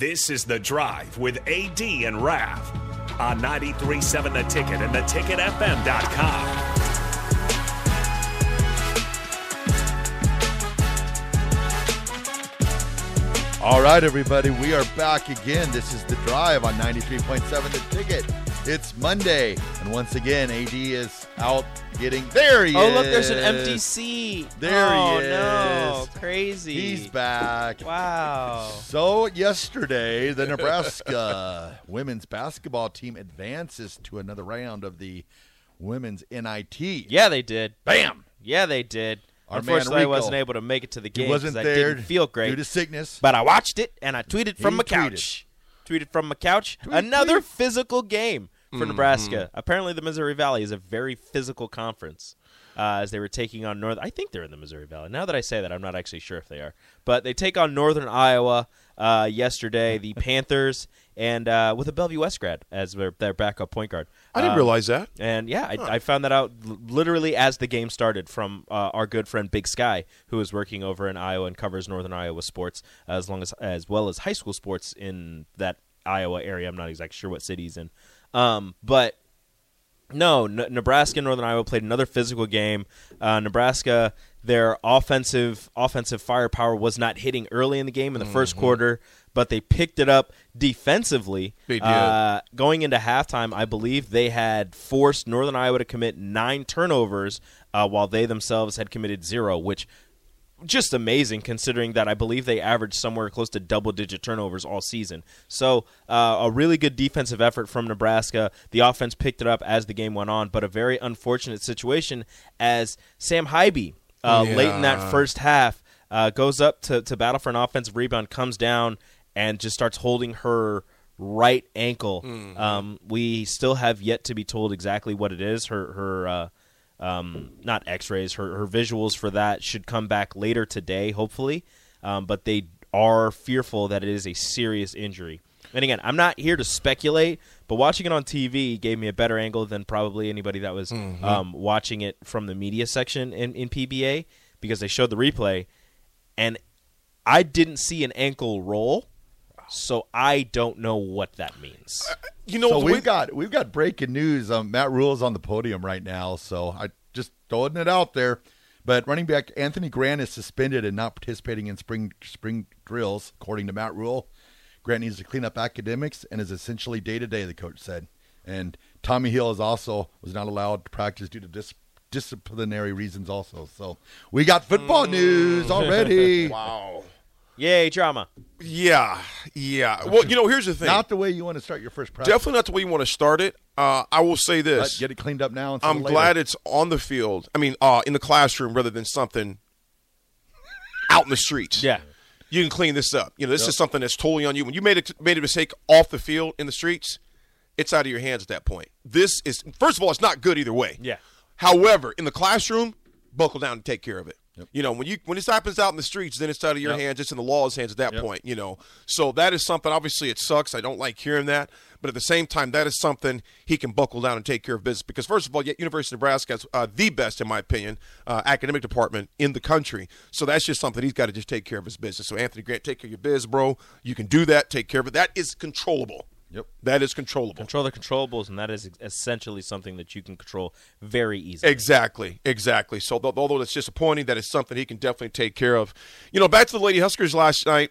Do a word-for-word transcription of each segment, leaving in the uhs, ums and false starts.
This is The Drive with A D and Raf on ninety-three point seven The Ticket and the ticket f m dot com. All right, everybody, we are back again. This is The Drive on ninety-three point seven The Ticket. It's Monday, and once again, A D is out getting... There he oh, is! Oh, look, there's an empty seat. There oh, he is. Oh, no. Crazy. He's back. Wow. So, yesterday, the Nebraska women's basketball team advances to another round of the women's N I T. Yeah, they did. Bam! Yeah, they did. Our Unfortunately, I wasn't able to make it to the game because I didn't feel great. Due to sickness. But I watched it, and I tweeted he from my tweeted. couch. Tweeted from my couch. Tweet, Another tweet. physical game for mm-hmm. Nebraska. Apparently, the Missouri Valley is a very physical conference uh, as they were taking on North. I think they're in the Missouri Valley. Now that I say that, I'm not actually sure if they are. But they take on Northern Iowa uh, yesterday, the Panthers, and uh, with a Bellevue West grad as their, their backup point guard. I didn't um, realize that. And, yeah, huh. I, I found that out l- literally as the game started from uh, our good friend Big Sky, who is working over in Iowa and covers Northern Iowa sports as long as as well as high school sports in that Iowa area. I'm not exactly sure what city he's in. Um, but, no, N- Nebraska and Northern Iowa played another physical game. Uh, Nebraska, their offensive offensive firepower was not hitting early in the game in the mm-hmm. first quarter, but they picked it up defensively. They did. Uh, going into halftime, I believe they had forced Northern Iowa to commit nine turnovers uh, while they themselves had committed zero, which just amazing considering that I believe they averaged somewhere close to double-digit turnovers all season. So uh, a really good defensive effort from Nebraska. The offense picked it up as the game went on, but a very unfortunate situation as Sam Hybe uh, yeah. late in that first half uh, goes up to, to battle for an offensive rebound, comes down, and just starts holding her right ankle. Mm. Um, we still have yet to be told exactly what it is. Her, her uh, um, not x-rays, her, her visuals for that should come back later today, hopefully. Um, but they are fearful that it is a serious injury. And again, I'm not here to speculate, but watching it on T V gave me a better angle than probably anybody that was mm-hmm. um, watching it from the media section in, in P B A because they showed the replay. And I didn't see an ankle roll. So I don't know what that means. Uh, you know, so we've we, got we've got breaking news. Um, Matt Rule is on the podium right now, so I just throwing it out there. But running back Anthony Grant is suspended and not participating in spring spring drills, according to Matt Rule. Grant needs to clean up academics and is essentially day to day, the coach said. And Tommy Hill is also was not allowed to practice due to dis- disciplinary reasons. Also, so we got football mm. news already. Wow. Yay, drama. Yeah, yeah. Well, you know, here's the thing. Not the way you want to start your first practice. Definitely not the way you want to start it. Uh, I will say this. But get it cleaned up now. I'm later. glad it's on the field. I mean, uh, in the classroom rather than something out in the streets. Yeah. You can clean this up. You know, this yep. is something that's totally on you. When you made a, made a mistake off the field in the streets, it's out of your hands at that point. This is, first of all, it's not good either way. Yeah. However, in the classroom, buckle down and take care of it. Yep. You know, when you when this happens out in the streets, then it's out of your yep. hands. It's in the law's hands at that yep. point, you know. So that is something, obviously it sucks. I don't like hearing that. But at the same time, that is something he can buckle down and take care of business. Because, first of all, University of Nebraska has uh, the best, in my opinion, uh, academic department in the country. So that's just something he's got to just take care of his business. So, Anthony Grant, take care of your biz, bro. You can do that. Take care of it. That is controllable. Yep. That is controllable. Control the controllables, and that is essentially something that you can control very easily. Exactly, exactly. So th- although it's disappointing, that it's something he can definitely take care of. You know, back to the Lady Huskers last night.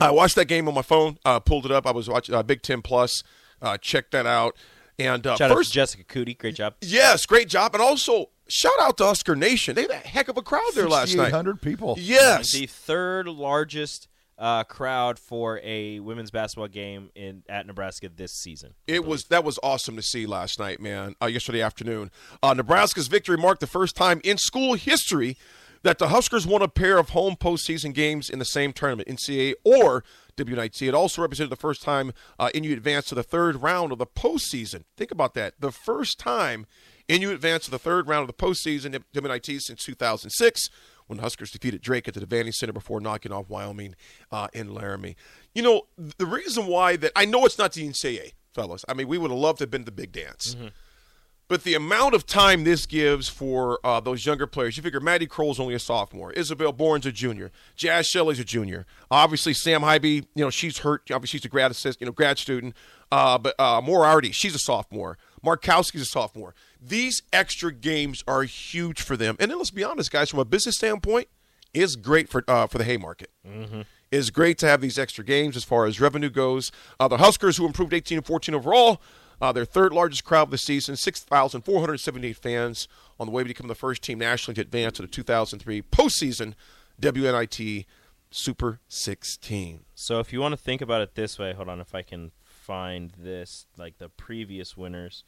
I watched that game on my phone, uh, pulled it up. I was watching uh, Big Ten Plus, uh, checked that out. And uh, shout first, out to Jessica Cootie, great job. Yes, great job. And also, shout out to Husker Nation. They had a heck of a crowd there last night. six thousand eight hundred people. Yes. The third largest Uh, crowd for a women's basketball game in at Nebraska this season. It was that was awesome to see last night, man. Uh, yesterday afternoon, uh, Nebraska's victory marked the first time in school history that the Huskers won a pair of home postseason games in the same tournament, N C double A or W N I T. It also represented the first time uh, N U advanced to the third round of the postseason. Think about that. The first time N U advanced to the third round of the postseason at W N I T since two thousand six. When the Huskers defeated Drake at the Devaney Center before knocking off Wyoming uh, in Laramie. You know, the reason why that – I know it's not the N C double A, fellas. I mean, we would have loved to have been the big dance. Mm-hmm. But the amount of time this gives for uh, those younger players, you figure Maddie Kroll's only a sophomore. Isabel Bourne's a junior. Jazz Shelley's a junior. Obviously, Sam Hybe, you know, she's hurt. Obviously, she's a grad assist, you know, grad student. Uh, but uh, Moriarty, she's a sophomore. Markowski's a sophomore. These extra games are huge for them. And then let's be honest, guys, from a business standpoint, it's great for uh, for the Haymarket. Mm-hmm. It's great to have these extra games as far as revenue goes. Uh, the Huskers, who improved eighteen and fourteen overall, Uh, their third largest crowd this season, six thousand four hundred seventy-eight fans, on the way to become the first team nationally to advance to the two thousand three postseason W N I T Super sixteen. So if you want to think about it this way, hold on, if I can find this, like the previous winners.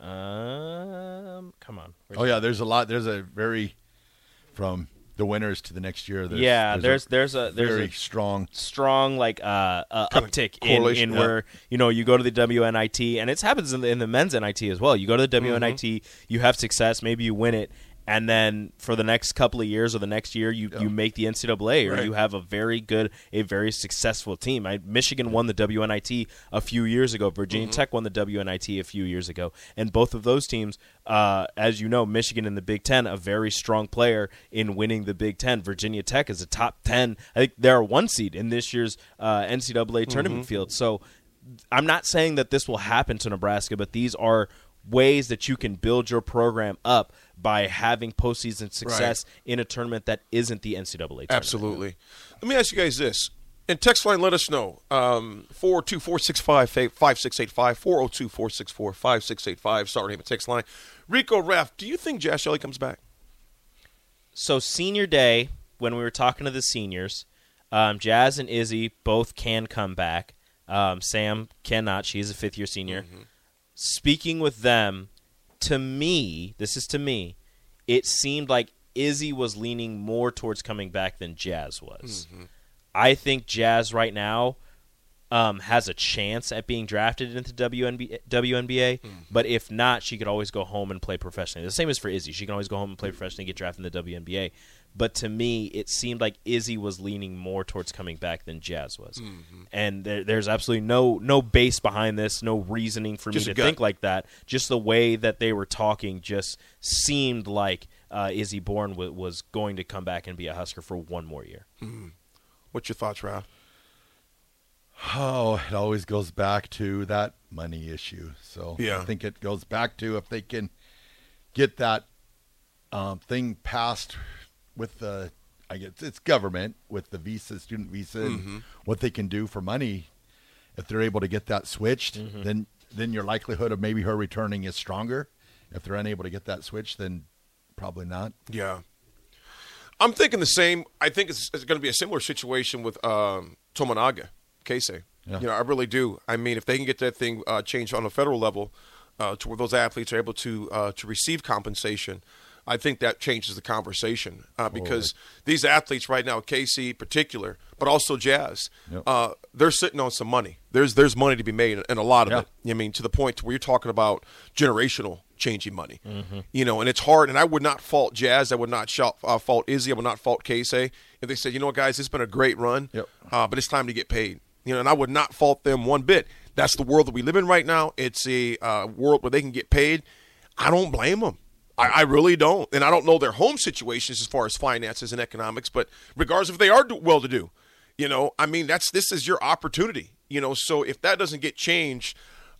Um, come on. Oh, yeah, there's a lot. There's a very, from the winners to the next year. There's, yeah, there's there's a, there's a there's very a strong strong like uh, uh uptick in, in yeah. where, you know, you go to the W N I T, and it happens in the, in the men's N I T as well. You go to the W N I T, mm-hmm. you have success, maybe you win it, and then for the next couple of years or the next year, you, yeah. you make the N C double A, or right. you have a very good, a very successful team. I, Michigan won the W N I T a few years ago. Virginia mm-hmm. Tech won the W N I T a few years ago. And both of those teams, uh, as you know, Michigan in the Big Ten, a very strong player in winning the Big Ten. Virginia Tech is a top ten. I think they're a one seed in this year's uh, N C double A tournament mm-hmm. field. So I'm not saying that this will happen to Nebraska, but these are ways that you can build your program up by having postseason success right. in a tournament that isn't the N C double A tournament. Absolutely. Let me ask you guys this. And text line, let us know. Um, four oh two, four six five, five six eight five, four oh two, four six four, five six eight five. Sorry, name and text line. Rico, Raf, do you think Jazz Shelley comes back? So senior day, when we were talking to the seniors, um, Jazz and Izzy both can come back. Um, Sam cannot. She's a fifth-year senior. Mm-hmm. Speaking with them, to me, this is to me, it seemed like Izzy was leaning more towards coming back than Jazz was. Mm-hmm. I think Jazz right now um, has a chance at being drafted into W N B A, W N B A mm-hmm. but if not, she could always go home and play professionally. The same is for Izzy. She can always go home and play professionally and get drafted in the W N B A. But to me, it seemed like Izzy was leaning more towards coming back than Jazz was. Mm-hmm. And there, there's absolutely no no base behind this, no reasoning for just me to gut. think like that. Just the way that they were talking just seemed like uh, Izzy Bourne w- was going to come back and be a Husker for one more year. Mm-hmm. What's your thoughts, Ralph? Oh, it always goes back to that money issue. So yeah. I think it goes back to if they can get that um, thing passed – with the, I guess it's government, with the visa, student visa, mm-hmm. and what they can do for money. If they're able to get that switched, mm-hmm. then then your likelihood of maybe her returning is stronger. If they're unable to get that switched, then probably not. Yeah. I'm thinking the same. I think it's, it's going to be a similar situation with um, Tominaga, K C. Yeah. You know, I really do. I mean, if they can get that thing uh, changed on a federal level uh, to where those athletes are able to uh, to receive compensation, I think that changes the conversation uh, because Boy. these athletes right now, K C in particular, but also Jazz, yep. uh, they're sitting on some money. There's there's money to be made, and a lot of yeah. it. I mean, to the point where you're talking about generational changing money, mm-hmm. you know, and it's hard. And I would not fault Jazz. I would not shout, uh, fault Izzy. I would not fault K C if they said, you know what, guys, it's been a great run, yep. uh, but it's time to get paid. You know, and I would not fault them one bit. That's the world that we live in right now. It's a uh, world where they can get paid. I don't blame them. I really don't, and I don't know their home situations as far as finances and economics, but regardless if they are well-to-do, you know, I mean, that's this is your opportunity, you know, so if that doesn't get changed,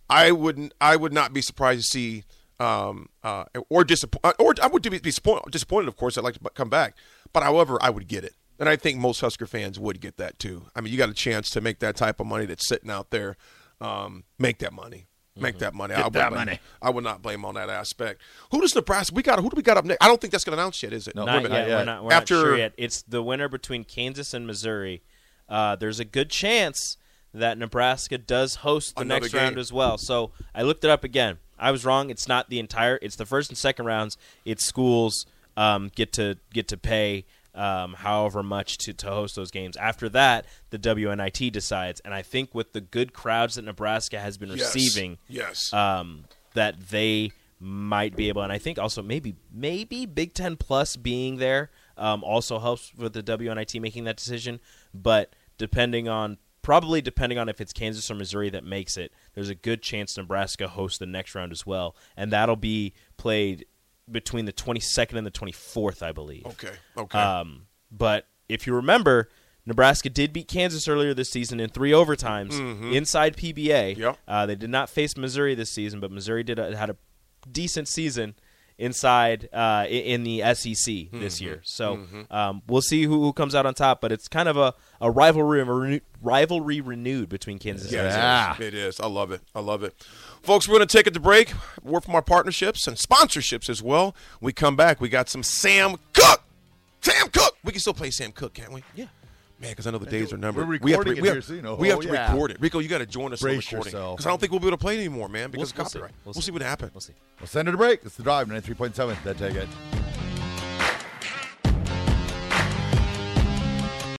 I wouldn't, I would not be surprised to see um, uh, or disappointed, or I would be disappointed, of course, I'd like to come back, but however, I would get it, and I think most Husker fans would get that too. I mean, you got a chance to make that type of money that's sitting out there, um, make that money. Make that money. Get I would that blame, money. I would not blame on that aspect. Who does Nebraska? We got. Who do we got up next? I don't think that's going to announce yet, is it? No, not, yet, not yet. We're, not, we're After, not sure yet. It's the winner between Kansas and Missouri. Uh, there's a good chance that Nebraska does host the next game. round as well. So I looked it up again. I was wrong. It's not the entire. It's the first and second rounds. It's schools um, get to get to pay. Um, however much to, to host those games. After that, the W N I T decides. And I think with the good crowds that Nebraska has been yes. receiving, yes. Um, that they might be able. And I think also maybe maybe Big Ten Plus being there um, also helps with the W N I T making that decision. But depending on probably, depending on if it's Kansas or Missouri that makes it, there's a good chance Nebraska hosts the next round as well, and that'll be played between the twenty-second and the twenty-fourth, I believe. Okay, okay. Um, but if you remember, Nebraska did beat Kansas earlier this season in three overtimes mm-hmm. inside P B A. Yep. Uh, they did not face Missouri this season, but Missouri did a, had a decent season inside uh, in the S E C mm-hmm. this year. So mm-hmm. um, we'll see who, who comes out on top, but it's kind of a, a rivalry a re- rivalry renewed between Kansas yeah. and Missouri. Yeah, it is. I love it. I love it. Folks, we're going to take it to break. Word from our partnerships and sponsorships as well. We come back. We got some Sam Cook. Sam Cook. We can still play Sam Cook, can't we? Yeah. Man, because I know the and days are numbered. We're recording we have to, it we have, here, so you know. We have oh, to yeah. record it. Rico, you got to join us Brace on recording. Because I don't think we'll be able to play it anymore, man, because we'll, of copyright. We'll see. We'll, we'll see. see what happens. We'll see. We'll send it a break. It's The Drive, ninety-three point seven. That take it.